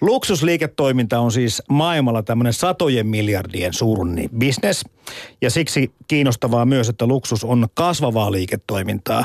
Luksusliiketoiminta on siis maailmalla tämmöinen satojen miljardien suurunni business. Ja siksi kiinnostavaa myös, että luksus on kasvavaa liiketoimintaa.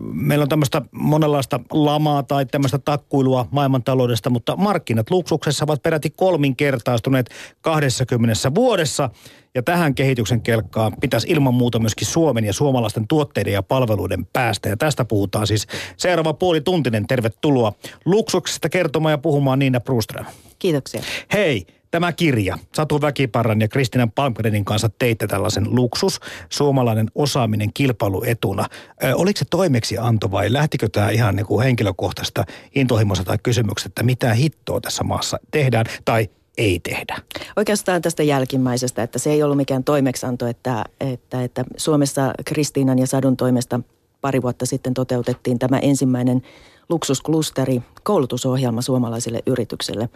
Meillä on tämmöistä monenlaista lamaa tai tämmöistä takkuilua maailmantaloudesta, mutta markkinat luksuksessa ovat peräti kolminkertaistuneet 20 vuodessa. Ja tähän kehityksen kelkkaan pitäisi ilman muuta myöskin Suomen ja suomalaisten tuotteiden ja palveluiden päästä. Ja tästä puhutaan siis seuraava puolituntinen. Tervetuloa luksuksesta kertomaan ja puhumaan Nina Broström. Kiitoksia. Hei, tämä kirja. Satu Väkiparran ja Kristiina Palmgrenin kanssa teitte tällaisen luksus, suomalainen osaaminen kilpailuetuna. Oliko se toimeksianto vai lähtikö tämä ihan niin kuin henkilökohtaista intohimosta tai kysymyksestä, että mitä hittoa tässä maassa tehdään tai ei tehdä? Oikeastaan tästä jälkimmäisestä, että se ei ollut mikään toimeksianto, että Suomessa Kristiinan ja Sadun toimesta pari vuotta sitten toteutettiin tämä ensimmäinen luksusklusteri, koulutusohjelma suomalaisille yrityksille.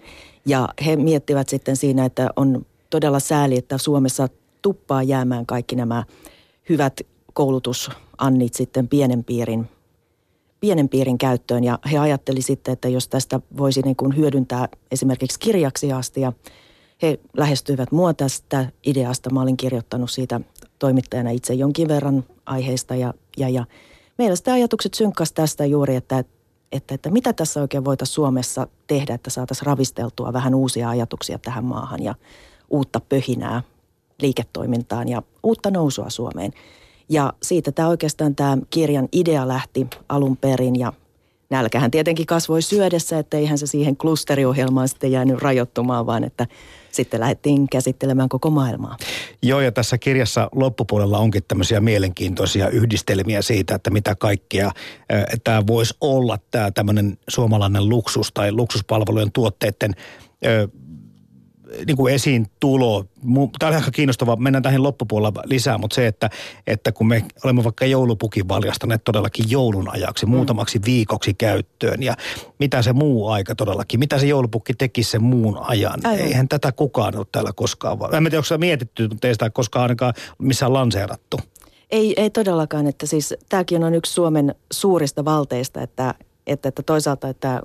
Ja he miettivät sitten siinä, että on todella sääli, että Suomessa tuppaa jäämään kaikki nämä hyvät koulutusannit sitten pienen piirin käyttöön. Ja he ajatteli sitten, että jos tästä voisi niin kuin hyödyntää esimerkiksi kirjaksi asti, ja he lähestyivät mua tästä ideasta. Mä olin kirjoittanut siitä toimittajana itse jonkin verran aiheesta ja meillä sitä ajatukset synkkasi tästä juuri, että mitä tässä oikein voitaisiin Suomessa tehdä, että saataisiin ravisteltua vähän uusia ajatuksia tähän maahan ja uutta pöhinää liiketoimintaan ja uutta nousua Suomeen. Ja siitä tämä kirjan idea lähti alun perin ja nälkähän tietenkin kasvoi syödessä, että eihän se siihen klusteriohjelmaan sitten jäänyt rajoittumaan, vaan että sitten lähdettiin käsittelemään koko maailmaa. Joo, ja tässä kirjassa loppupuolella onkin tämmöisiä mielenkiintoisia yhdistelmiä siitä, että mitä kaikkea tämä voisi olla, tämä tämmöinen suomalainen luksus tai luksuspalvelujen tuotteiden niin kuin esiin tulo. Tämä on aika kiinnostavaa, mennään tähän loppupuolella lisää, mutta se, että kun me olemme vaikka joulupukin valjastaneet todellakin joulun ajaksi, muutamaksi viikoksi käyttöön ja mitä se muu aika todellakin, mitä se joulupukki teki sen muun ajan. Aivan. Eihän tätä kukaan ole täällä koskaan. En tiedä, onko sitä mietitty, mutta ei sitä koskaan ainakaan missään lanseerattu. Ei todellakaan, että siis tämäkin on yksi Suomen suurista valteista, että toisaalta, että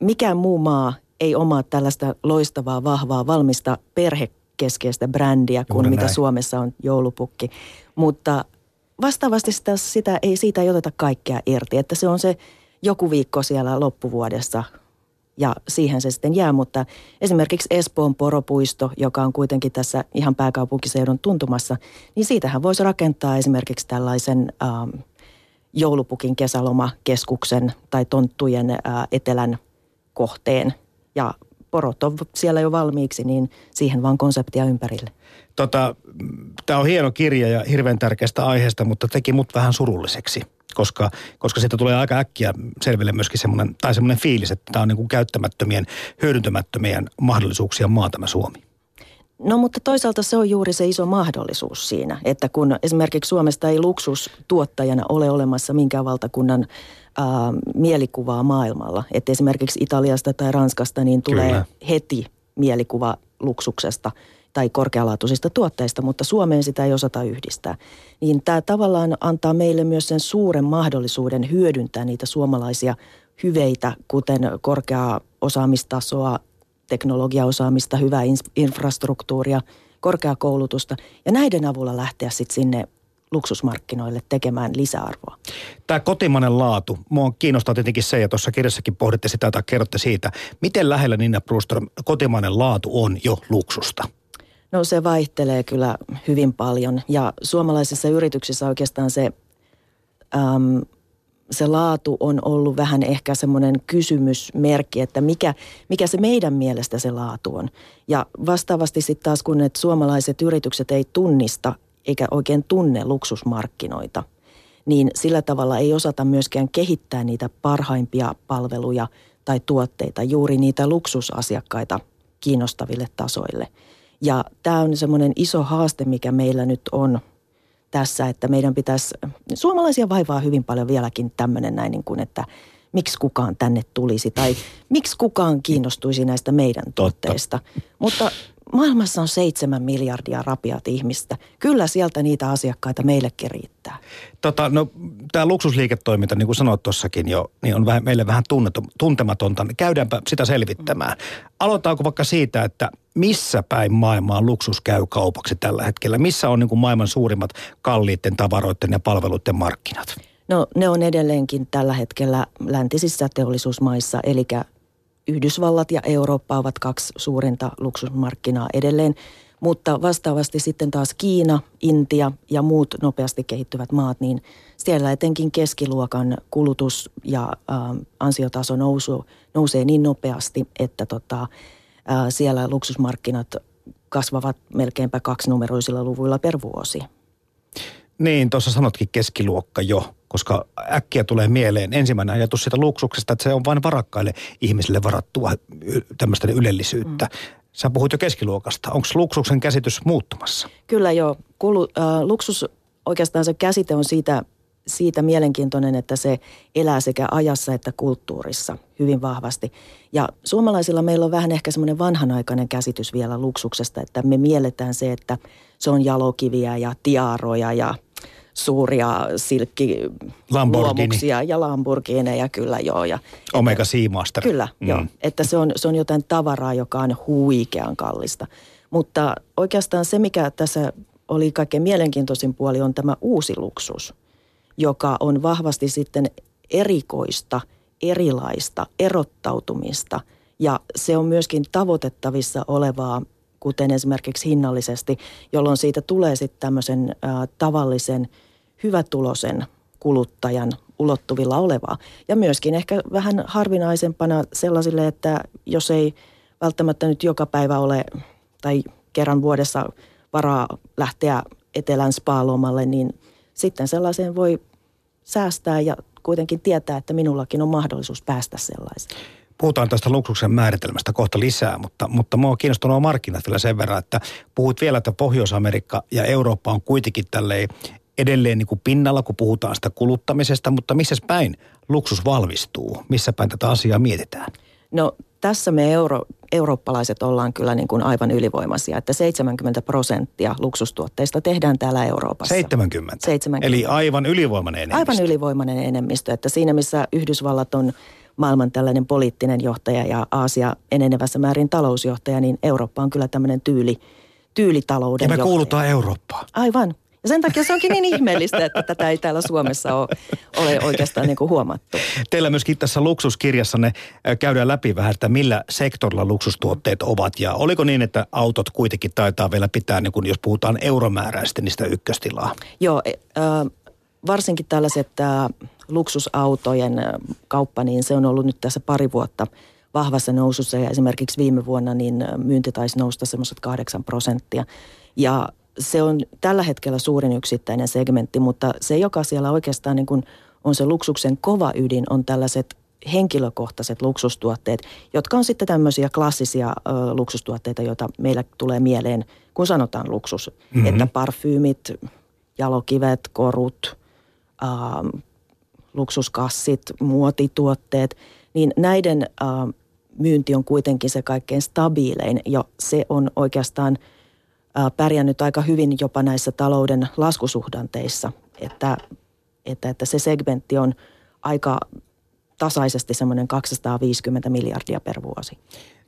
mikään muu maa ei omaa tällaista loistavaa, vahvaa, valmista perhekeskeistä brändiä kuin mitä Suomessa on joulupukki. Mutta vastaavasti siitä ei oteta kaikkea irti, että se on se joku viikko siellä loppuvuodessa ja siihen se sitten jää. Mutta esimerkiksi Espoon poropuisto, joka on kuitenkin tässä ihan pääkaupunkiseudun tuntumassa, niin siitähän voisi rakentaa esimerkiksi tällaisen joulupukin kesälomakeskuksen tai tonttujen etelän kohteen. Ja porot on siellä jo valmiiksi, niin siihen vaan konseptia ympärille. Tämä on hieno kirja ja hirveän tärkeästä aiheesta, mutta teki mut vähän surulliseksi, koska siitä tulee aika äkkiä selville myöskin semmoinen fiilis, että tämä on niin kuin käyttämättömien, hyödyntämättömien mahdollisuuksien maa tämä Suomi. No mutta toisaalta se on juuri se iso mahdollisuus siinä, että kun esimerkiksi Suomesta ei luksustuottajana ole olemassa minkään valtakunnan mielikuvaa maailmalla. Että esimerkiksi Italiasta tai Ranskasta niin tulee heti mielikuva luksuksesta tai korkealaatuisista tuotteista, mutta Suomeen sitä ei osata yhdistää. Niin tämä tavallaan antaa meille myös sen suuren mahdollisuuden hyödyntää niitä suomalaisia hyveitä, kuten korkeaa osaamistasoa, teknologiaosaamista, hyvää infrastruktuuria, korkeakoulutusta ja näiden avulla lähteä sitten sinne luksusmarkkinoille tekemään lisäarvoa. Tämä kotimainen laatu, minua kiinnostaa tietenkin se, ja tuossa kirjassakin pohditte sitä tai kerrotte siitä, miten lähellä Nina Broström kotimainen laatu on jo luksusta? No se vaihtelee kyllä hyvin paljon ja suomalaisissa yrityksissä oikeastaan se laatu on ollut vähän ehkä semmoinen kysymysmerkki, että mikä se meidän mielestä se laatu on. Ja vastaavasti sitten taas, kun ne suomalaiset yritykset ei tunnista eikä oikein tunne luksusmarkkinoita, niin sillä tavalla ei osata myöskään kehittää niitä parhaimpia palveluja tai tuotteita, juuri niitä luksusasiakkaita kiinnostaville tasoille. Ja tämä on semmoinen iso haaste, mikä meillä nyt on tässä, että meidän pitäisi, suomalaisia vaivaa hyvin paljon vieläkin tämmöinen näin niin kuin, että miksi kukaan tänne tulisi tai miksi kukaan kiinnostuisi näistä meidän tuotteista. Mutta Maailmassa on 7 miljardia rapiat ihmistä. Kyllä sieltä niitä asiakkaita meillekin riittää. No, tämä luksusliiketoiminta, niin kuin sanoit tuossakin jo, niin on meille vähän tuntematonta. Käydäänpä sitä selvittämään. Aloitaanko vaikka siitä, että missä päin maailmaa luksus käy kaupaksi tällä hetkellä? Missä on niin kuin maailman suurimmat kalliitten tavaroiden ja palveluiden markkinat? No, ne on edelleenkin tällä hetkellä läntisissä teollisuusmaissa, eli Yhdysvallat ja Eurooppa ovat 2 suurinta luksusmarkkinaa edelleen, mutta vastaavasti sitten taas Kiina, Intia ja muut nopeasti kehittyvät maat, niin siellä etenkin keskiluokan kulutus ja ansiotaso nousee niin nopeasti, että siellä luksusmarkkinat kasvavat melkeinpä 2-numeroisilla luvuilla per vuosi. Niin, tuossa sanotkin keskiluokka jo, koska äkkiä tulee mieleen ensimmäinen ajatus siitä luksuksesta, että se on vain varakkaille ihmisille varattua tämmöistä ylellisyyttä. Sä puhut jo keskiluokasta. Onko luksuksen käsitys muuttumassa? Kyllä joo. Luksus, oikeastaan se käsite on siitä mielenkiintoinen, että se elää sekä ajassa että kulttuurissa hyvin vahvasti. Ja suomalaisilla meillä on vähän ehkä semmoinen vanhanaikainen käsitys vielä luksuksesta, että me mielletään se, että se on jalokiviä ja tiaroja ja suuria silkkiluomuksia ja Lamborghineja, kyllä joo. Ja, Omega Seamaster. Kyllä, joo. Että se on jotain tavaraa, joka on huikean kallista. Mutta oikeastaan se, mikä tässä oli kaikkein mielenkiintoisin puoli, on tämä uusi luksus, joka on vahvasti sitten erikoista, erilaista, erottautumista. Ja se on myöskin tavoitettavissa olevaa, kuten esimerkiksi hinnallisesti, jolloin siitä tulee sitten tämmöisen tavallisen hyvätuloisen kuluttajan ulottuvilla olevaa. Ja myöskin ehkä vähän harvinaisempana sellaisille, että jos ei välttämättä nyt joka päivä ole tai kerran vuodessa varaa lähteä etelän spa-lomalle, niin sitten sellaiseen voi säästää ja kuitenkin tietää, että minullakin on mahdollisuus päästä sellaiseen. Puhutaan tästä luksuksen määritelmästä kohta lisää, mutta minua on kiinnostunut markkinat vielä sen verran, että puhut vielä, että Pohjois-Amerikka ja Eurooppa on kuitenkin tälleen edelleen niin kuin pinnalla, kun puhutaan sitä kuluttamisesta, mutta missä päin luksus valmistuu? Missä päin tätä asiaa mietitään? No tässä me eurooppalaiset ollaan kyllä niin kuin aivan ylivoimaisia, että 70% luksustuotteista tehdään täällä Euroopassa. 70? Eli aivan ylivoimainen enemmistö. Aivan ylivoimainen enemmistö, että siinä missä Yhdysvallat on maailman tällainen poliittinen johtaja ja Aasia enenevässä määrin talousjohtaja, niin Eurooppa on kyllä tämmöinen tyylitalouden johtaja. Ja me kuulutaan Eurooppaan. Aivan. Ja sen takia se onkin niin ihmeellistä, että tätä ei täällä Suomessa ole oikeastaan niin kuin huomattu. Teillä myöskin tässä luksuskirjassanne käydään läpi vähän, että millä sektorilla luksustuotteet ovat. Ja oliko niin, että autot kuitenkin taitaa vielä pitää, niin kun jos puhutaan euromääräisesti, niistä ykköstilaa? Joo, varsinkin tällaiset luksusautojen kauppa, niin se on ollut nyt tässä pari vuotta vahvassa nousussa ja esimerkiksi viime vuonna niin myynti taisi nousta semmoiset 8%. Ja se on tällä hetkellä suurin yksittäinen segmentti, mutta se, joka siellä oikeastaan niin kuin on se luksuksen kova ydin, on tällaiset henkilökohtaiset luksustuotteet, jotka on sitten tämmöisiä klassisia luksustuotteita, joita meillä tulee mieleen, kun sanotaan luksus. Että parfyymit, jalokivet, korut, luksuskassit, muotituotteet, niin näiden myynti on kuitenkin se kaikkein stabiilein ja se on oikeastaan pärjännyt aika hyvin jopa näissä talouden laskusuhdanteissa, että se segmentti on aika tasaisesti semmoinen 250 miljardia per vuosi.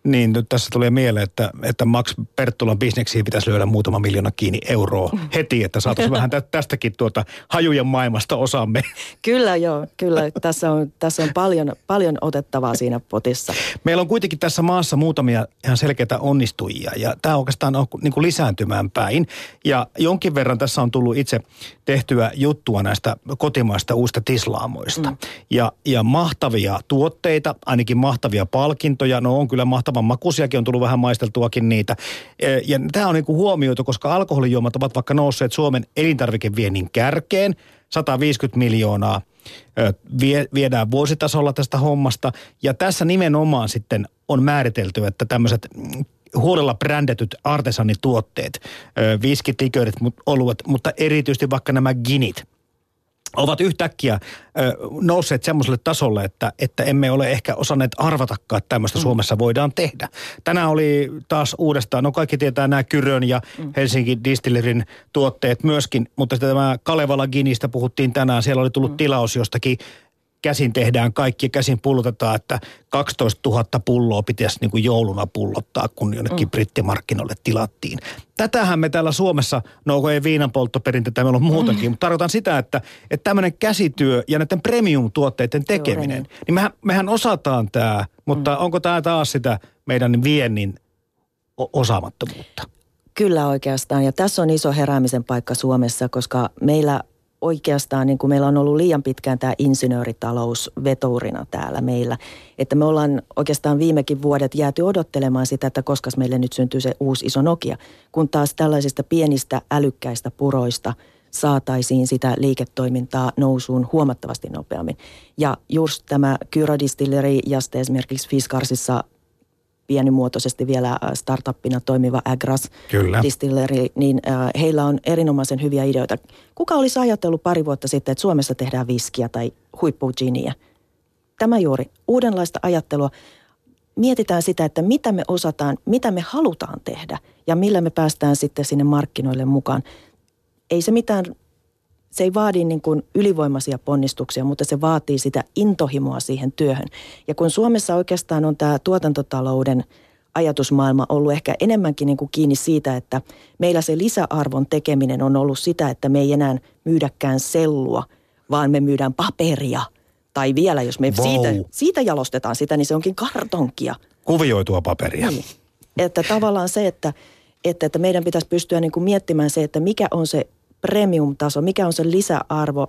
Niin, nyt tässä tulee mieleen, että Max Perttulan bisneksiin pitäisi lyödä muutama miljoona kiinni euroa heti, että saataisiin vähän tästäkin hajujen maailmasta osamme. Kyllä joo, kyllä. Tässä on paljon otettavaa siinä potissa. Meillä on kuitenkin tässä maassa muutamia ihan selkeitä onnistujia ja tämä oikeastaan on niin kuin lisääntymään päin. Ja jonkin verran tässä on tullut itse tehtyä juttua näistä kotimaista uusista tislaamoista. Ja mahtavia tuotteita, ainakin mahtavia palkintoja, no on kyllä mahtavia. Makuisiakin on tullut vähän maisteltuakin niitä. Ja tämä on niin kuin huomioitu, koska alkoholijuomat ovat vaikka nousseet Suomen elintarvikeviennin kärkeen. 150 miljoonaa viedään vuositasolla tästä hommasta. Ja tässä nimenomaan sitten on määritelty, että tämmöiset huolella brändätyt artesanituotteet, viskit, likörit, oluet, mutta erityisesti vaikka nämä ginit. ovat yhtäkkiä nousseet semmoiselle tasolle, että emme ole ehkä osanneet arvatakaan, että tämmöistä Suomessa voidaan tehdä. Tänään oli taas uudestaan, no kaikki tietää nämä Kyrön ja Helsingin Distillerin tuotteet myöskin, mutta sitten tämä Kalevala Ginistä puhuttiin tänään, siellä oli tullut tilaus jostakin, käsin tehdään kaikki ja käsin pullotetaan, että 12 000 pulloa pitäisi niin kuin jouluna pullottaa, kun jonnekin brittimarkkinoille tilattiin. Tätähän me täällä Suomessa, no ei viinanpolttoperinteitä, meillä on muutenkin, mutta tarkoitan sitä, että tämmöinen käsityö ja näiden premium-tuotteiden tekeminen, niin mehän osataan tämä, mutta onko tämä taas sitä meidän viennin osaamattomuutta? Kyllä oikeastaan, ja tässä on iso heräämisen paikka Suomessa, koska meillä oikeastaan niin kuin meillä on ollut liian pitkään tämä insinööritalous vetourina täällä meillä, että me ollaan oikeastaan viimekin vuodet jääty odottelemaan sitä, että koska meille nyt syntyy se uusi iso Nokia, kun taas tällaisista pienistä älykkäistä puroista saataisiin sitä liiketoimintaa nousuun huomattavasti nopeammin. Ja just tämä Kyrö Distillery ja sitten esimerkiksi Fiskarsissa pienimuotoisesti vielä startuppina toimiva Agras Distillery, niin heillä on erinomaisen hyviä ideoita. Kuka olisi ajatellut pari vuotta sitten, että Suomessa tehdään viskiä tai huippuginia? Tämä juuri uudenlaista ajattelua. Mietitään sitä, että mitä me osataan, mitä me halutaan tehdä ja millä me päästään sitten sinne markkinoille mukaan. Ei se mitään, se ei vaadi niin kuin ylivoimaisia ponnistuksia, mutta se vaatii sitä intohimoa siihen työhön. Ja kun Suomessa oikeastaan on tämä tuotantotalouden ajatusmaailma ollut ehkä enemmänkin niin kuin kiinni siitä, että meillä se lisäarvon tekeminen on ollut sitä, että me ei enää myydäkään sellua, vaan me myydään paperia. Tai vielä, jos me siitä jalostetaan sitä, niin se onkin kartonkia. Kuvioitua paperia. Niin. Että tavallaan se, että meidän pitäisi pystyä niin kuin miettimään se, että mikä on se premium-taso, mikä on se lisäarvo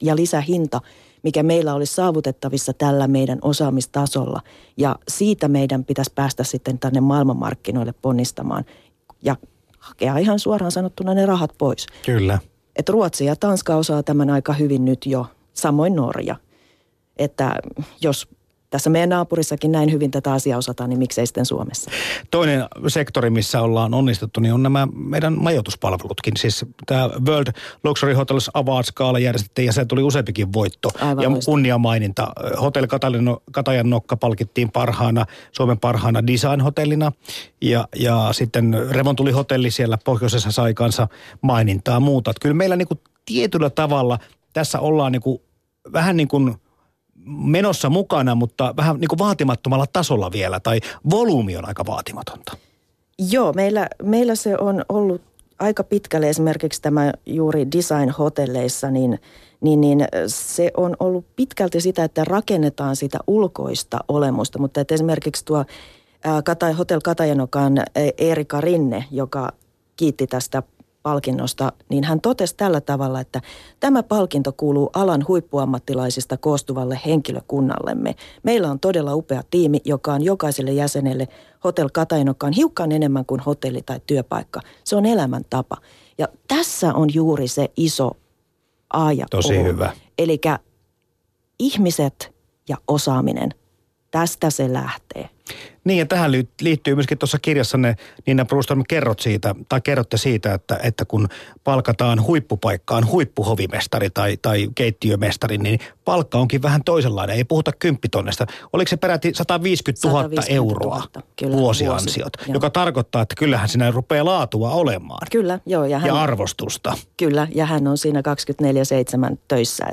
ja lisähinta, mikä meillä olisi saavutettavissa tällä meidän osaamistasolla. Ja siitä meidän pitäisi päästä sitten tänne maailmanmarkkinoille ponnistamaan ja hakea ihan suoraan sanottuna ne rahat pois. Kyllä. Et Ruotsi ja Tanska osaa tämän aika hyvin nyt jo, samoin Norja. Että jos tässä meidän naapurissakin näin hyvin tätä asiaa osataan, niin miksei sitten Suomessa. Toinen sektori, missä ollaan onnistuttu, niin on nämä meidän majoituspalvelutkin. Siis tämä World Luxury Hotels Awards-kaala järjestettiin ja se tuli useampikin voitto. Aivan ja kunniamaininta. Hotel Katajanokka palkittiin parhaana, Suomen parhaana design-hotellina. Ja sitten Revontuli Hotelli siellä pohjoisessa sai kanssa mainintaa muuta. Että kyllä meillä niinku tietyllä tavalla tässä ollaan niinku, vähän niin kuin menossa mukana, mutta vähän niin kuin vaatimattomalla tasolla vielä, tai volyymi on aika vaatimatonta. Joo, meillä se on ollut aika pitkälle esimerkiksi tämä juuri design-hotelleissa, niin se on ollut pitkälti sitä, että rakennetaan sitä ulkoista olemusta, mutta että esimerkiksi tuo Hotel Katajanokan Erika Rinne, joka kiitti tästä palkinnosta, niin hän totesi tällä tavalla, että tämä palkinto kuuluu alan huippuammattilaisista koostuvalle henkilökunnallemme. Meillä on todella upea tiimi, joka on jokaiselle jäsenelle Hotel Katajanokkaan hiukan enemmän kuin hotelli tai työpaikka. Se on elämäntapa. Ja tässä on juuri se iso A ja O. Tosi hyvä. Elikkä ihmiset ja osaaminen. Tästä se lähtee. Niin ja tähän liittyy myöskin tuossa kirjassanne, Nina Broström, kerrotte siitä, että kun palkataan huippupaikkaan huippuhovimestari tai keittiömestari, niin palkka onkin vähän toisenlainen. Ei puhuta 10 000. Oliko se peräti 150 000 euroa kyllä, vuosiansiot, joka tarkoittaa, että kyllähän sinä rupeaa laatua olemaan. Kyllä, joo. Ja arvostusta. Kyllä, ja hän on siinä 24/7 töissä,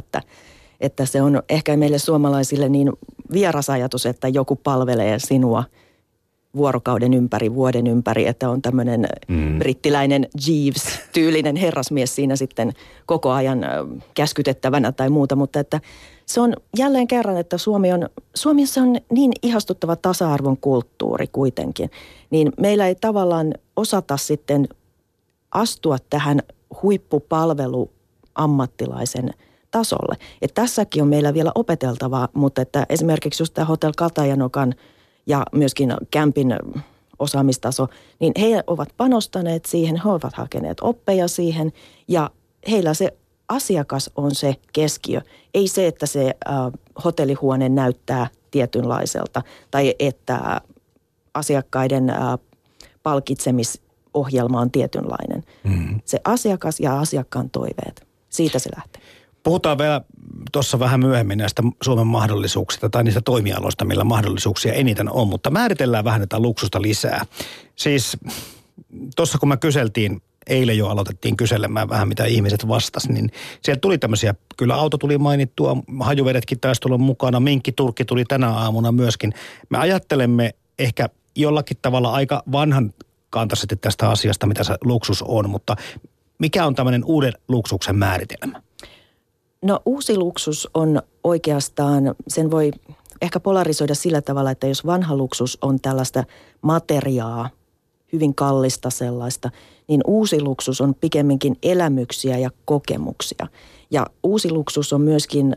että se on ehkä meille suomalaisille niin vieras ajatus, että joku palvelee sinua vuorokauden ympäri, vuoden ympäri, että on tämmöinen brittiläinen Jeeves-tyylinen herrasmies siinä sitten koko ajan käskytettävänä tai muuta, mutta että se on jälleen kerran, että Suomessa on niin ihastuttava tasa-arvon kulttuuri kuitenkin, niin meillä ei tavallaan osata sitten astua tähän huippupalveluammattilaisen tasolle. Että tässäkin on meillä vielä opeteltavaa, mutta että esimerkiksi just tämä Hotel Katajanokan ja myöskin Kämpin osaamistaso, niin he ovat panostaneet siihen, he ovat hakeneet oppeja siihen ja heillä se asiakas on se keskiö. Ei se, että se hotellihuone näyttää tietynlaiselta tai että asiakkaiden palkitsemisohjelma on tietynlainen. Se asiakas ja asiakkaan toiveet, siitä se lähtee. Puhutaan vielä tuossa vähän myöhemmin näistä Suomen mahdollisuuksista tai niistä toimialoista, millä mahdollisuuksia eniten on, mutta määritellään vähän tätä luksusta lisää. Siis tuossa kun me kyseltiin, eilen jo aloitettiin kyselemään vähän mitä ihmiset vastasi, niin siellä tuli tämmöisiä, kyllä auto tuli mainittua, hajuvedetkin taisi tulla mukana, minkkiturkki tuli tänä aamuna myöskin. Me ajattelemme ehkä jollakin tavalla aika vanhan kantaisesti tästä asiasta, mitä se luksus on, mutta mikä on tämmöinen uuden luksuksen määritelmä? No uusi luksus on oikeastaan, sen voi ehkä polarisoida sillä tavalla, että jos vanha luksus on tällaista materiaa, hyvin kallista sellaista, niin uusi luksus on pikemminkin elämyksiä ja kokemuksia. Ja uusi luksus on myöskin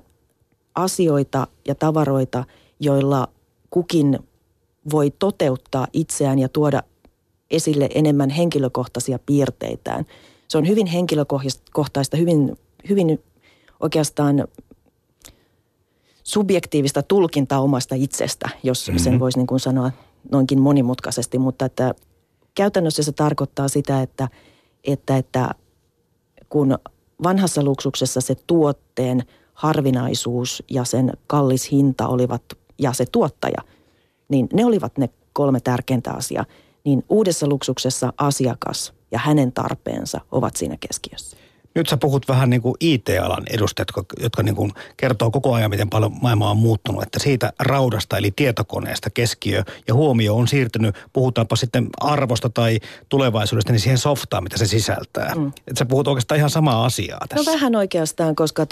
asioita ja tavaroita, joilla kukin voi toteuttaa itseään ja tuoda esille enemmän henkilökohtaisia piirteitään. Se on hyvin henkilökohtaista, hyvin oikeastaan subjektiivista tulkintaa omasta itsestä, jos sen voisi niin kuin sanoa noinkin monimutkaisesti, mutta että käytännössä se tarkoittaa sitä, että kun vanhassa luksuksessa se tuotteen harvinaisuus ja sen kallis hinta olivat ja se tuottaja, niin ne olivat ne kolme tärkeintä asiaa, niin uudessa luksuksessa asiakas ja hänen tarpeensa ovat siinä keskiössä. Nyt sä puhut vähän niin kuin IT-alan edustajat, jotka niin kuin kertoo koko ajan, miten paljon maailma on muuttunut. Että siitä raudasta eli tietokoneesta keskiö ja huomio on siirtynyt, puhutaanpa sitten arvosta tai tulevaisuudesta, niin siihen softaan, mitä se sisältää. Että sä puhut oikeastaan ihan samaa asiaa tässä. No vähän oikeastaan, koska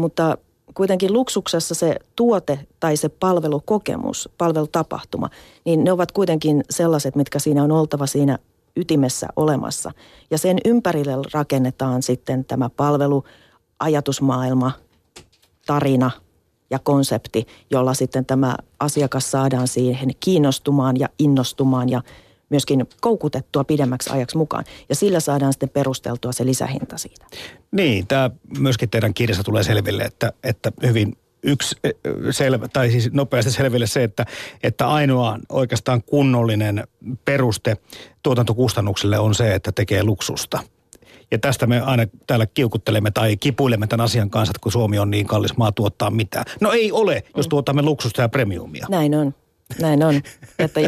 mutta kuitenkin luksuksessa se tuote tai se palvelukokemus, palvelutapahtuma, niin ne ovat kuitenkin sellaiset, mitkä siinä on oltava siinä ytimessä olemassa. Ja sen ympärille rakennetaan sitten tämä palvelu, ajatusmaailma, tarina ja konsepti, jolla sitten tämä asiakas saadaan siihen kiinnostumaan ja innostumaan ja myöskin koukutettua pidemmäksi ajaksi mukaan. Ja sillä saadaan sitten perusteltua se lisähinta siitä. Niin, tämä myöskin teidän kirjassa tulee selville, että hyvin nopeasti selville se, että ainoa oikeastaan kunnollinen peruste tuotantokustannuksille on se, että tekee luksusta. Ja tästä me aina täällä kiukuttelemme tai kipuilemme tämän asian kanssa, että kun Suomi on niin kallis maa tuottaa mitään. No ei ole, jos tuotamme luksusta ja premiumia. Näin on. Että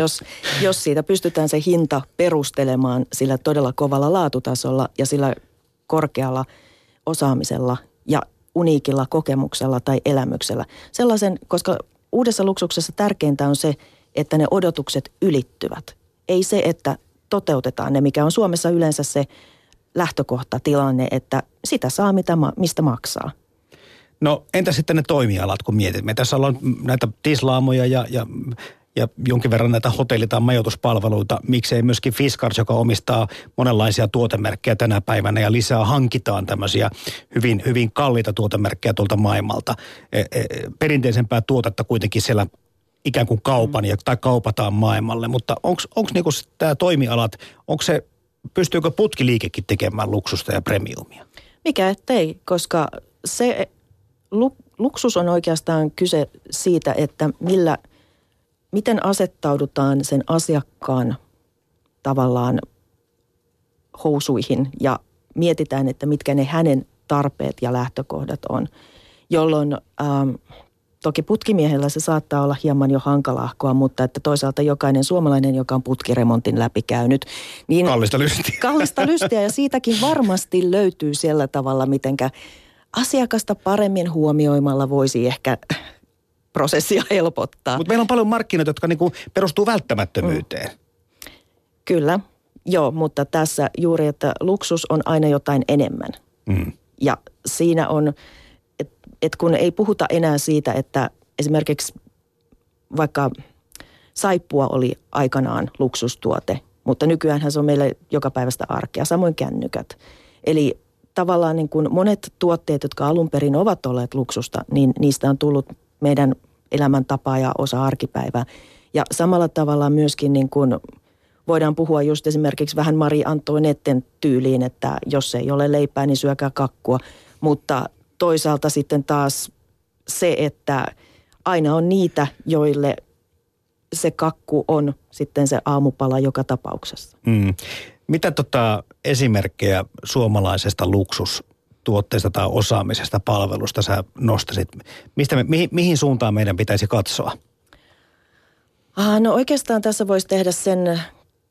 jos siitä pystytään se hinta perustelemaan sillä todella kovalla laatutasolla ja sillä korkealla osaamisella ja uniikilla kokemuksella tai elämyksellä. Sellaisen, koska uudessa luksuksessa tärkeintä on se, että ne odotukset ylittyvät. Ei se, että toteutetaan ne, mikä on Suomessa yleensä se lähtökohtatilanne, että sitä saa, mistä maksaa. No entä sitten ne toimialat, kun mietimme? Tässä on näitä tislaamoja ja jonkin verran näitä hotelli- tai majoituspalveluita, miksei myöskin Fiskars, joka omistaa monenlaisia tuotemerkkejä tänä päivänä ja lisää hankitaan tämmöisiä hyvin, hyvin kalliita tuotemerkkejä tuolta maailmalta. Perinteisempää tuotetta kuitenkin siellä ikään kuin kaupataan maailmalle, mutta onko niinku tämä toimialat, pystyykö putkiliikekin tekemään luksusta ja premiumia? Mikä ettei, koska se luksus on oikeastaan kyse siitä, että miten asettaudutaan sen asiakkaan tavallaan housuihin ja mietitään, että mitkä ne hänen tarpeet ja lähtökohdat on, jolloin toki putkimiehellä se saattaa olla hieman jo hankalahkoa, mutta että toisaalta jokainen suomalainen, joka on putkiremontin läpikäynyt, niin kallista lystiä ja siitäkin varmasti löytyy sillä tavalla, mitenkä asiakasta paremmin huomioimalla voisi ehkä prosessia helpottaa. Mutta meillä on paljon markkinoita, jotka niinku perustuu välttämättömyyteen. Kyllä, joo, mutta tässä juuri, että luksus on aina jotain enemmän. Ja siinä on, että kun ei puhuta enää siitä, että esimerkiksi vaikka saippua oli aikanaan luksustuote, mutta nykyäänhän se on meillä jokapäiväistä arkea, samoin kännykät. Eli tavallaan niin kuin monet tuotteet, jotka alun perin ovat olleet luksusta, niin niistä on tullut meidän elämäntapaa ja osa arkipäivää. Ja samalla tavalla myöskin niin kuin voidaan puhua just esimerkiksi vähän Marie Antoinetten tyyliin, että jos ei ole leipää, niin syökää kakkua. Mutta toisaalta sitten taas se, että aina on niitä, joille se kakku on sitten se aamupala joka tapauksessa. Mitä esimerkkejä suomalaisesta luksus tuotteesta tai osaamisesta, palvelusta sä nostasit? Mihin suuntaan meidän pitäisi katsoa? No oikeastaan tässä voisi tehdä sen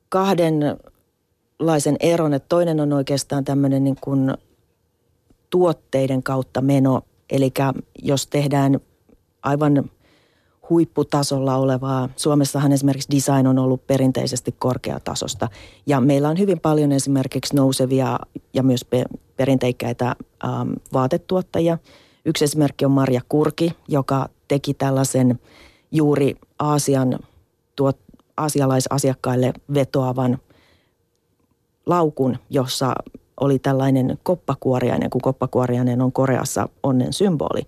kahdenlaisen eron, että toinen on oikeastaan tämmöinen niin kuin tuotteiden kautta meno. Eli jos tehdään aivan huipputasolla olevaa, Suomessahan esimerkiksi design on ollut perinteisesti korkeatasosta. Ja meillä on hyvin paljon esimerkiksi nousevia ja myös perinteikkäitä vaatetuottajia. Yksi esimerkki on Marja Kurki, joka teki tällaisen juuri aasialaisasiakkaille vetoavan laukun, jossa oli tällainen koppakuoriainen, kun koppakuoriainen on Koreassa onnen symboli.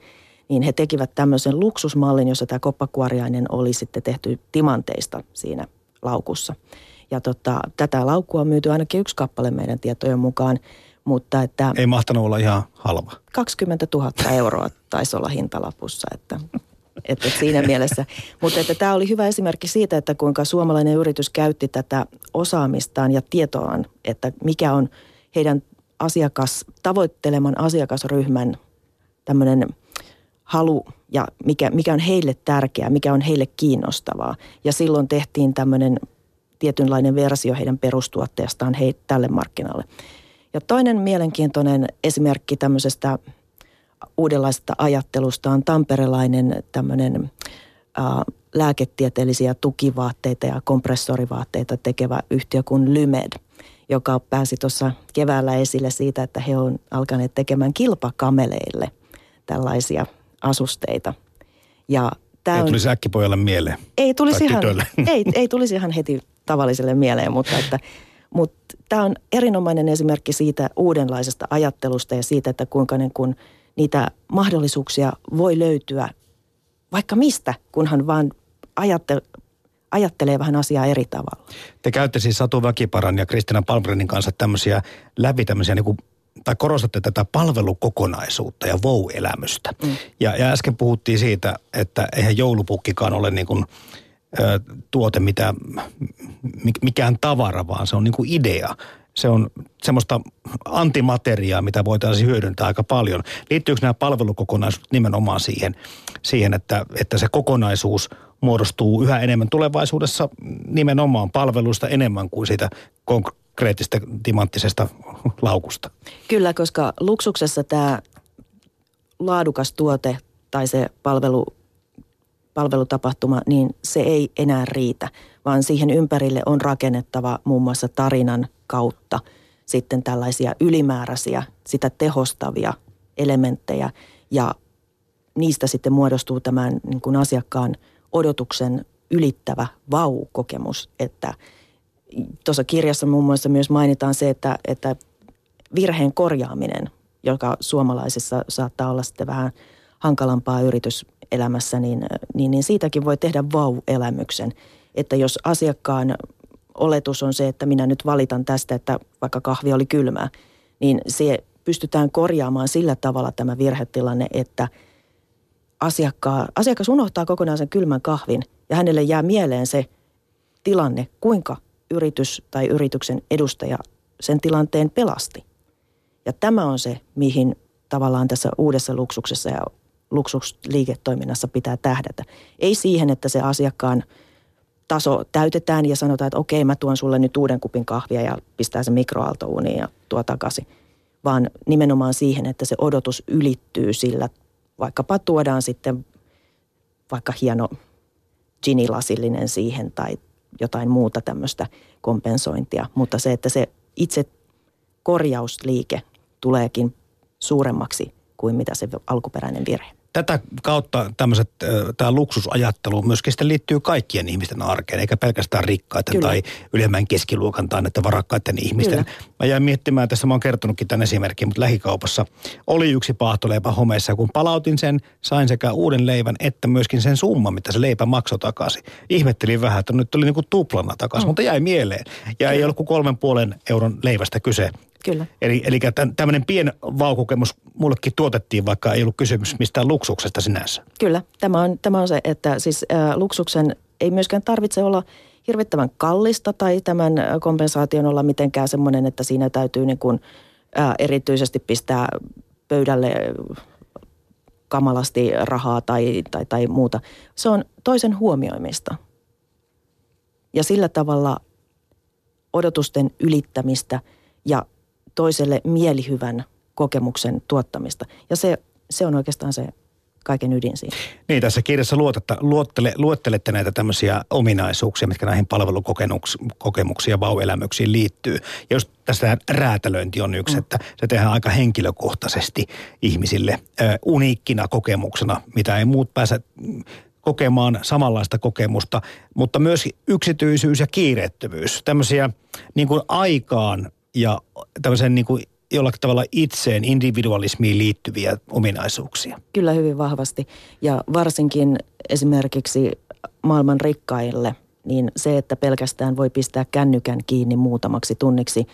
Niin he tekivät tämmöisen luksusmallin, jossa tämä koppakuoriainen oli sitten tehty timanteista siinä laukussa. Ja tätä laukkua on myyty ainakin yksi kappale meidän tietojen mukaan, mutta että... Ei mahtanut olla ihan halva. 20 000 euroa taisi olla hintalapussa, että siinä mielessä. Mutta että tämä oli hyvä esimerkki siitä, että kuinka suomalainen yritys käytti tätä osaamistaan ja tietoaan, että mikä on heidän tavoitteleman asiakasryhmän tämmöinen halu ja mikä on heille tärkeää, mikä on heille kiinnostavaa. Ja silloin tehtiin tämmöinen tietynlainen versio heidän perustuotteestaan tälle markkinalle. Ja toinen mielenkiintoinen esimerkki tämmöisestä uudenlaisesta ajattelusta on tamperelainen tämmöinen lääketieteellisiä tukivaatteita ja kompressorivaatteita tekevä yhtiö kuin Lymed, joka pääsi tuossa keväällä esille siitä, että he on alkaneet tekemään kilpakameleille tällaisia asusteita. Ja ei tulisi äkkipojalle mieleen. Ei tulisi ihan heti tavalliselle mieleen, mutta tämä on erinomainen esimerkki siitä uudenlaisesta ajattelusta ja siitä, että kuinka niin kun niitä mahdollisuuksia voi löytyä vaikka mistä, kunhan vaan ajattelee vähän asiaa eri tavalla. Te käytte siis Satu Väkiparan ja Kristiina Palmgrenin kanssa tämmöisiä niin kuin tai korostatte tätä palvelukokonaisuutta ja wow-elämystä. Ja äsken puhuttiin siitä, että eihän joulupukkikaan ole niin kuin tuote, mikään tavara, vaan se on niin kuin idea. Se on semmoista antimateriaa, mitä voitaisiin hyödyntää aika paljon. Liittyykö nämä palvelukokonaisuudet nimenomaan siihen että se kokonaisuus muodostuu yhä enemmän tulevaisuudessa nimenomaan palveluista enemmän kuin siitä konkreettisesta timanttisesta laukusta? Kyllä, koska luksuksessa tämä laadukas tuote tai se palvelutapahtuma, niin se ei enää riitä, vaan siihen ympärille on rakennettava muun muassa tarinan kautta sitten tällaisia ylimääräisiä, sitä tehostavia elementtejä ja niistä sitten muodostuu tämän niin kuin asiakkaan odotuksen ylittävä vau-kokemus, että tuossa kirjassa muun muassa myös mainitaan se, että virheen korjaaminen, joka suomalaisissa saattaa olla sitten vähän hankalampaa yrityselämässä, niin siitäkin voi tehdä vau-elämyksen. Että jos asiakkaan oletus on se, että minä nyt valitan tästä, että vaikka kahvi oli kylmää, niin se pystytään korjaamaan sillä tavalla tämä virhetilanne, että asiakas unohtaa kokonaan sen kylmän kahvin ja hänelle jää mieleen se tilanne, kuinka yritys tai yrityksen edustaja sen tilanteen pelasti. Ja tämä on se, mihin tavallaan tässä uudessa luksuksessa ja luksusliiketoiminnassa pitää tähdätä. Ei siihen, että se asiakkaan taso täytetään ja sanotaan, että okei, mä tuon sulle nyt uuden kupin kahvia ja pistää se mikroaaltouuniin ja tuo takaisin. Vaan nimenomaan siihen, että se odotus ylittyy sillä, vaikkapa tuodaan sitten vaikka hieno ginilasillinen siihen tai jotain muuta tämmöistä kompensointia, mutta se, että se itse korjausliike tuleekin suuremmaksi kuin mitä se alkuperäinen virhe. Tätä kautta tämä luksusajattelu myöskin sitten liittyy kaikkien ihmisten arkeen, eikä pelkästään rikkaiden Kyllä. tai ylemmän keskiluokan tai näiden varakkaiden ihmisten. Kyllä. Mä jäin miettimään, tässä mä oon kertonutkin tämän esimerkin, mutta lähikaupassa oli yksi paahtoleipä homeessa. Kun palautin sen, sain sekä uuden leivän että myöskin sen summan, mitä se leipä maksoi takaisin. Ihmettelin vähän, että nyt tuli niin kuin tuplana takaisin, mutta jäi mieleen. Ja Kyllä. ei ollut kuin 3,5 euron leivästä kyse. Kyllä. Eli tämmöinen pieni vaukokemus mullekin tuotettiin, vaikka ei ollut kysymys mistään luksuksesta sinänsä. Kyllä, tämä on se, että siis luksuksen ei myöskään tarvitse olla hirvittävän kallista tai tämän kompensaation olla mitenkään semmoinen, että siinä täytyy niin kuin, erityisesti pistää pöydälle kamalasti rahaa tai muuta. Se on toisen huomioimista ja sillä tavalla odotusten ylittämistä ja toiselle mielihyvän kokemuksen tuottamista. Ja se on oikeastaan se kaiken ydin siinä. Niin, tässä kirjassa luettelette näitä tämmöisiä ominaisuuksia, mitkä näihin palvelukokemuksiin ja vau-elämyksiin liittyy. Ja just tässä räätälöinti on yksi, että se tehdään aika henkilökohtaisesti ihmisille uniikkina kokemuksena, mitä ei muut pääse kokemaan samanlaista kokemusta, mutta myös yksityisyys ja kiireettömyys. Tämmöisiä niin kuin aikaan ja tämmöisen niin kuin jollakin tavalla itseen individualismiin liittyviä ominaisuuksia. Kyllä hyvin vahvasti ja varsinkin esimerkiksi maailman rikkaille, niin se, että pelkästään voi pistää kännykän kiinni muutamaksi tunniksi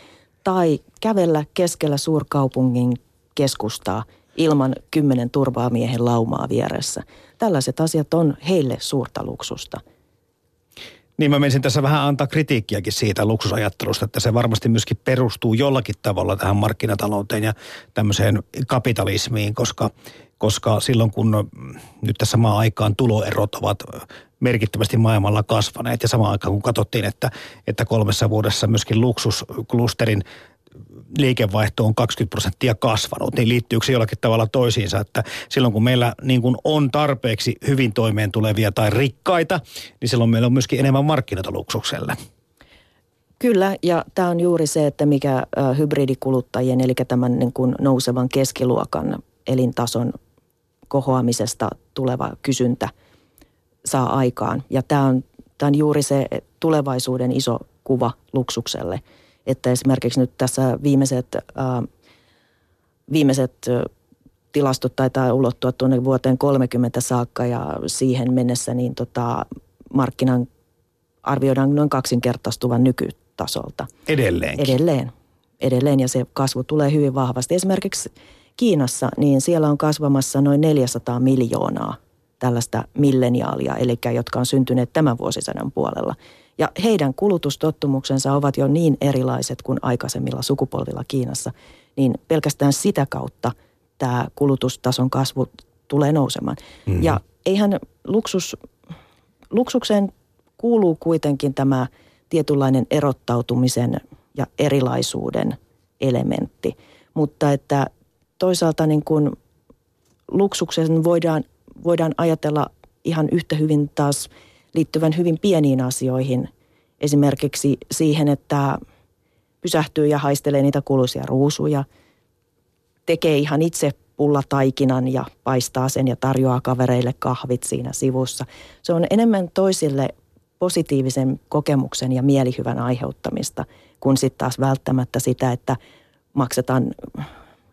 tai kävellä keskellä suurkaupungin keskustaa ilman 10 turvaamiehen laumaa vieressä. Tällaiset asiat on heille suurta luksusta. Niin mä menisin tässä vähän antaa kritiikkiäkin siitä luksusajattelusta, että se varmasti myöskin perustuu jollakin tavalla tähän markkinatalouteen ja tämmöiseen kapitalismiin, koska silloin kun nyt tässä samaan aikaan tuloerot ovat merkittävästi maailmalla kasvaneet ja samaan aikaan kun katsottiin, että 3 vuodessa myöskin luksusklusterin liikevaihto on 20% kasvanut, niin liittyykö se jollakin tavalla toisiinsa, että silloin kun meillä niin kun on tarpeeksi hyvin toimeen tulevia tai rikkaita, niin silloin meillä on myöskin enemmän markkinoita luksukselle. Kyllä, ja tämä on juuri se, että mikä hybridikuluttajien, eli tämän niin kun nousevan keskiluokan elintason kohoamisesta tuleva kysyntä saa aikaan. Ja tämä on juuri se tulevaisuuden iso kuva luksukselle. Että esimerkiksi nyt tässä viimeiset tilastot taitaa ulottua tuonne vuoteen 30 saakka ja siihen mennessä niin markkinan arvioidaan noin 2-kertaistuvan nykytasolta. Edelleen ja se kasvu tulee hyvin vahvasti. Esimerkiksi Kiinassa, niin siellä on kasvamassa noin 400 miljoonaa tällaista milleniaalia, eli jotka on syntyneet tämän vuosisadan puolella. Ja heidän kulutustottumuksensa ovat jo niin erilaiset kuin aikaisemmilla sukupolvilla Kiinassa, niin pelkästään sitä kautta tämä kulutustason kasvu tulee nousemaan. Mm-hmm. Ja eihän luksukseen kuuluu kuitenkin tämä tietynlainen erottautumisen ja erilaisuuden elementti, mutta että toisaalta niin kuin luksuksen voidaan ajatella ihan yhtä hyvin taas liittyvän hyvin pieniin asioihin, esimerkiksi siihen, että pysähtyy ja haistelee niitä kuuluisia ruusuja, tekee ihan itse pullataikinan ja paistaa sen ja tarjoaa kavereille kahvit siinä sivussa. Se on enemmän toisille positiivisen kokemuksen ja mielihyvän aiheuttamista, kuin sitten taas välttämättä sitä, että maksetaan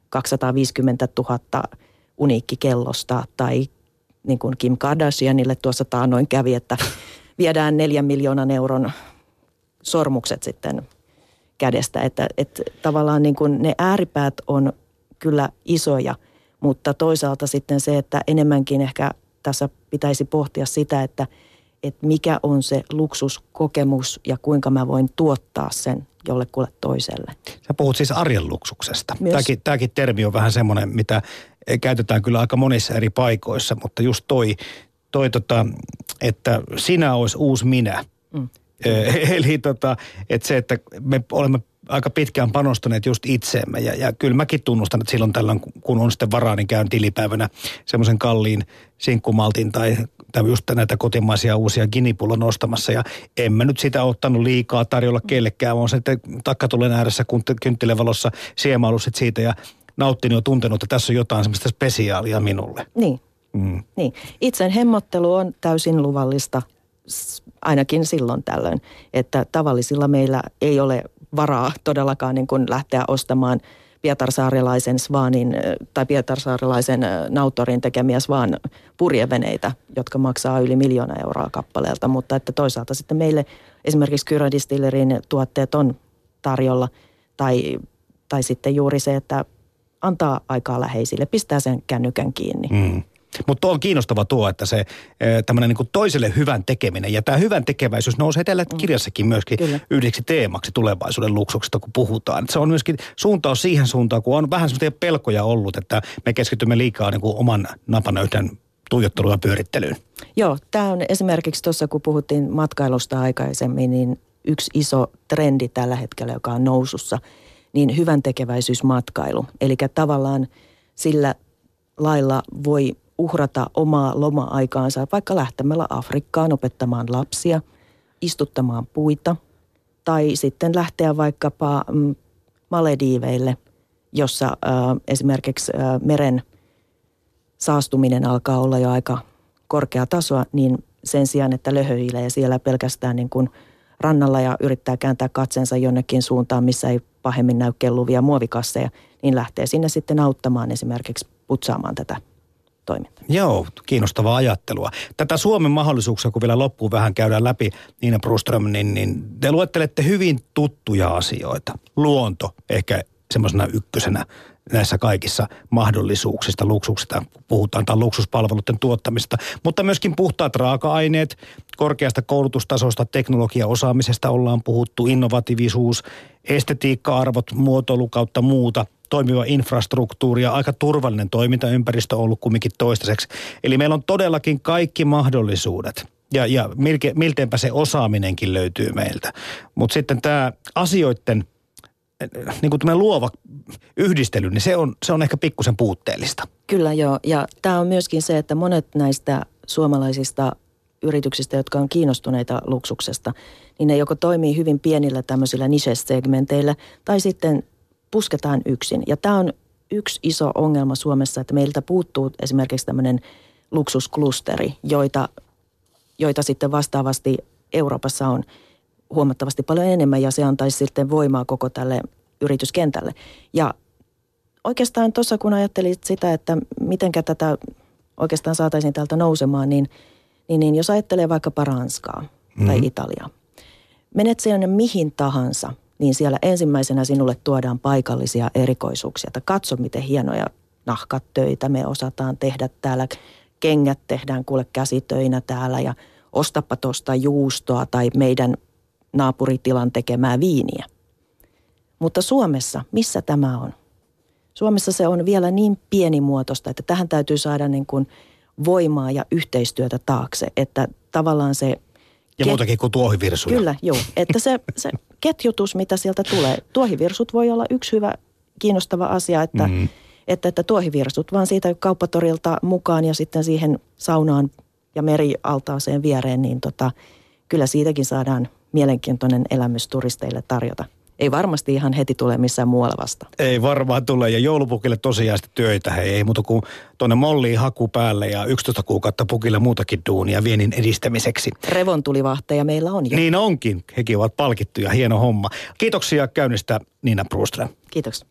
250 000 uniikkikellosta tai niin kuin Kim Kardashianille tuossa taannoin kävi, että viedään 4 miljoonan euron sormukset sitten kädestä. Että tavallaan niin kuin ne ääripäät on kyllä isoja, mutta toisaalta sitten se, että enemmänkin ehkä tässä pitäisi pohtia sitä, että mikä on se luksuskokemus ja kuinka mä voin tuottaa sen jollekulle toiselle. Sä puhut siis arjen luksuksesta. Tämäkin termi on vähän semmoinen, mitä käytetään kyllä aika monissa eri paikoissa, mutta just toi että sinä olisi uusi minä. Mm. Eli että se, että me olemme aika pitkään panostaneet just itseemme. Ja kyllä mäkin tunnustan, että silloin tällöin, kun on sitten varaa, niin käyn tilipäivänä semmoisen kalliin sinkkumaltin tai just näitä kotimaisia uusia ginipulla nostamassa. Ja en mä nyt sitä ottanut liikaa tarjolla kellekään. On se, että takkatulen ääressä kynttilänvalossa siemailut sit siitä ja nauttinut ja tuntenut, että tässä on jotain semmoista spesiaalia minulle. Niin. Itsen hemmottelu on täysin luvallista ainakin silloin tällöin, että tavallisilla meillä ei ole varaa todellakaan niin kuin lähteä ostamaan pietarsaarilaisen Swanin tai pietarsaarilaisen Nautorin tekemiä Swan purjeveneitä, jotka maksaa yli 1 miljoona euroa kappaleelta, mutta että toisaalta sitten meille esimerkiksi Kyrö Distillerin tuotteet on tarjolla tai sitten juuri se, että antaa aikaa läheisille, pistää sen kännykän kiinni. Mm. Mutta on kiinnostava tuo, että se tämmöinen niin kuin toiselle hyvän tekeminen ja tämä hyvän tekeväisyys nousee tällä kirjassakin myöskin yhdeksi teemaksi tulevaisuuden luksuksesta, kun puhutaan. Et se on myöskin suuntaus siihen suuntaan, kun on vähän semmoisia pelkoja ollut, että me keskitymme liikaa niin kuin oman napanöytän tuijotteluun ja pyörittelyyn. Joo, tämä on esimerkiksi tuossa, kun puhuttiin matkailusta aikaisemmin, niin yksi iso trendi tällä hetkellä, joka on nousussa, niin hyvän tekeväisyysmatkailu. Eli tavallaan sillä lailla voi uhrata omaa loma-aikaansa vaikka lähtemällä Afrikkaan opettamaan lapsia, istuttamaan puita tai sitten lähteä vaikkapa Malediiveille, jossa esimerkiksi meren saastuminen alkaa olla jo aika korkea tasoa, niin sen sijaan, että löhöilee siellä pelkästään niin kuin rannalla ja yrittää kääntää katseensa jonnekin suuntaan, missä ei pahemmin näy kelluvia muovikasseja, niin lähtee sinne sitten auttamaan esimerkiksi putsaamaan tätä toimintaa. Joo, kiinnostavaa ajattelua. Tätä Suomen mahdollisuuksia, kun vielä loppuun vähän käydään läpi, Nina Broström, niin te luettelette hyvin tuttuja asioita. Luonto ehkä semmoisena ykkösenä näissä kaikissa mahdollisuuksista, luksuksista, puhutaan tai luksuspalveluiden tuottamista, mutta myöskin puhtaat raaka-aineet, korkeasta koulutustasosta, teknologiaosaamisesta ollaan puhuttu, innovatiivisuus, estetiikka-arvot, muotoilu kautta muuta, toimiva infrastruktuuri ja aika turvallinen toimintaympäristö on ollut kumminkin toistaiseksi. Eli meillä on todellakin kaikki mahdollisuudet ja milteinpä se osaaminenkin löytyy meiltä. Mutta sitten tämä asioiden niin kuin tämä luova yhdistely, niin se on ehkä pikkusen puutteellista. Kyllä joo, ja tämä on myöskin se, että monet näistä suomalaisista yrityksistä, jotka on kiinnostuneita luksuksesta, niin ne joko toimii hyvin pienillä tämmöisillä niche-segmenteillä, tai sitten pusketaan yksin. Ja tämä on yksi iso ongelma Suomessa, että meiltä puuttuu esimerkiksi tämmöinen luksusklusteri, joita sitten vastaavasti Euroopassa on huomattavasti paljon enemmän, ja se antaisi sitten voimaa koko tälle yrityskentälle. Ja oikeastaan tuossa, kun ajattelit sitä, että mitenkä tätä oikeastaan saataisiin täältä nousemaan, niin jos ajattelee vaikkapa Ranskaa tai Italiaa, menet siellä mihin tahansa, niin siellä ensimmäisenä sinulle tuodaan paikallisia erikoisuuksia, että katso miten hienoja nahkatöitä me osataan tehdä täällä, kengät tehdään kuule käsitöinä täällä ja ostapa tuosta juustoa tai meidän naapuritilan tekemää viiniä. Mutta Suomessa, missä tämä on? Suomessa se on vielä niin pienimuotoista, että tähän täytyy saada niin kuin voimaa ja yhteistyötä taakse, että tavallaan se... Ja muutakin kuin tuohivirsuja. Kyllä, joo. Että se ketjutus, mitä sieltä tulee. Tuohivirsut voi olla yksi hyvä, kiinnostava asia, että tuohivirsut vaan siitä kauppatorilta mukaan ja sitten siihen saunaan ja merialtaaseen viereen, niin kyllä siitäkin saadaan mielenkiintoinen elämys turisteille tarjota. Ei varmasti ihan heti tule missään muualla vasta. Ei varmaan tule, ja joulupukille tosiaan sitten töitä. Hei, ei muuta kuin tuonne molliin haku päälle ja 11 kuukautta pukille muutakin duunia viennin edistämiseksi. Revontulivahteja meillä on jo. Niin onkin. Hekin ovat palkittuja. Hieno homma. Kiitoksia käynnistä, Nina Broström. Kiitos.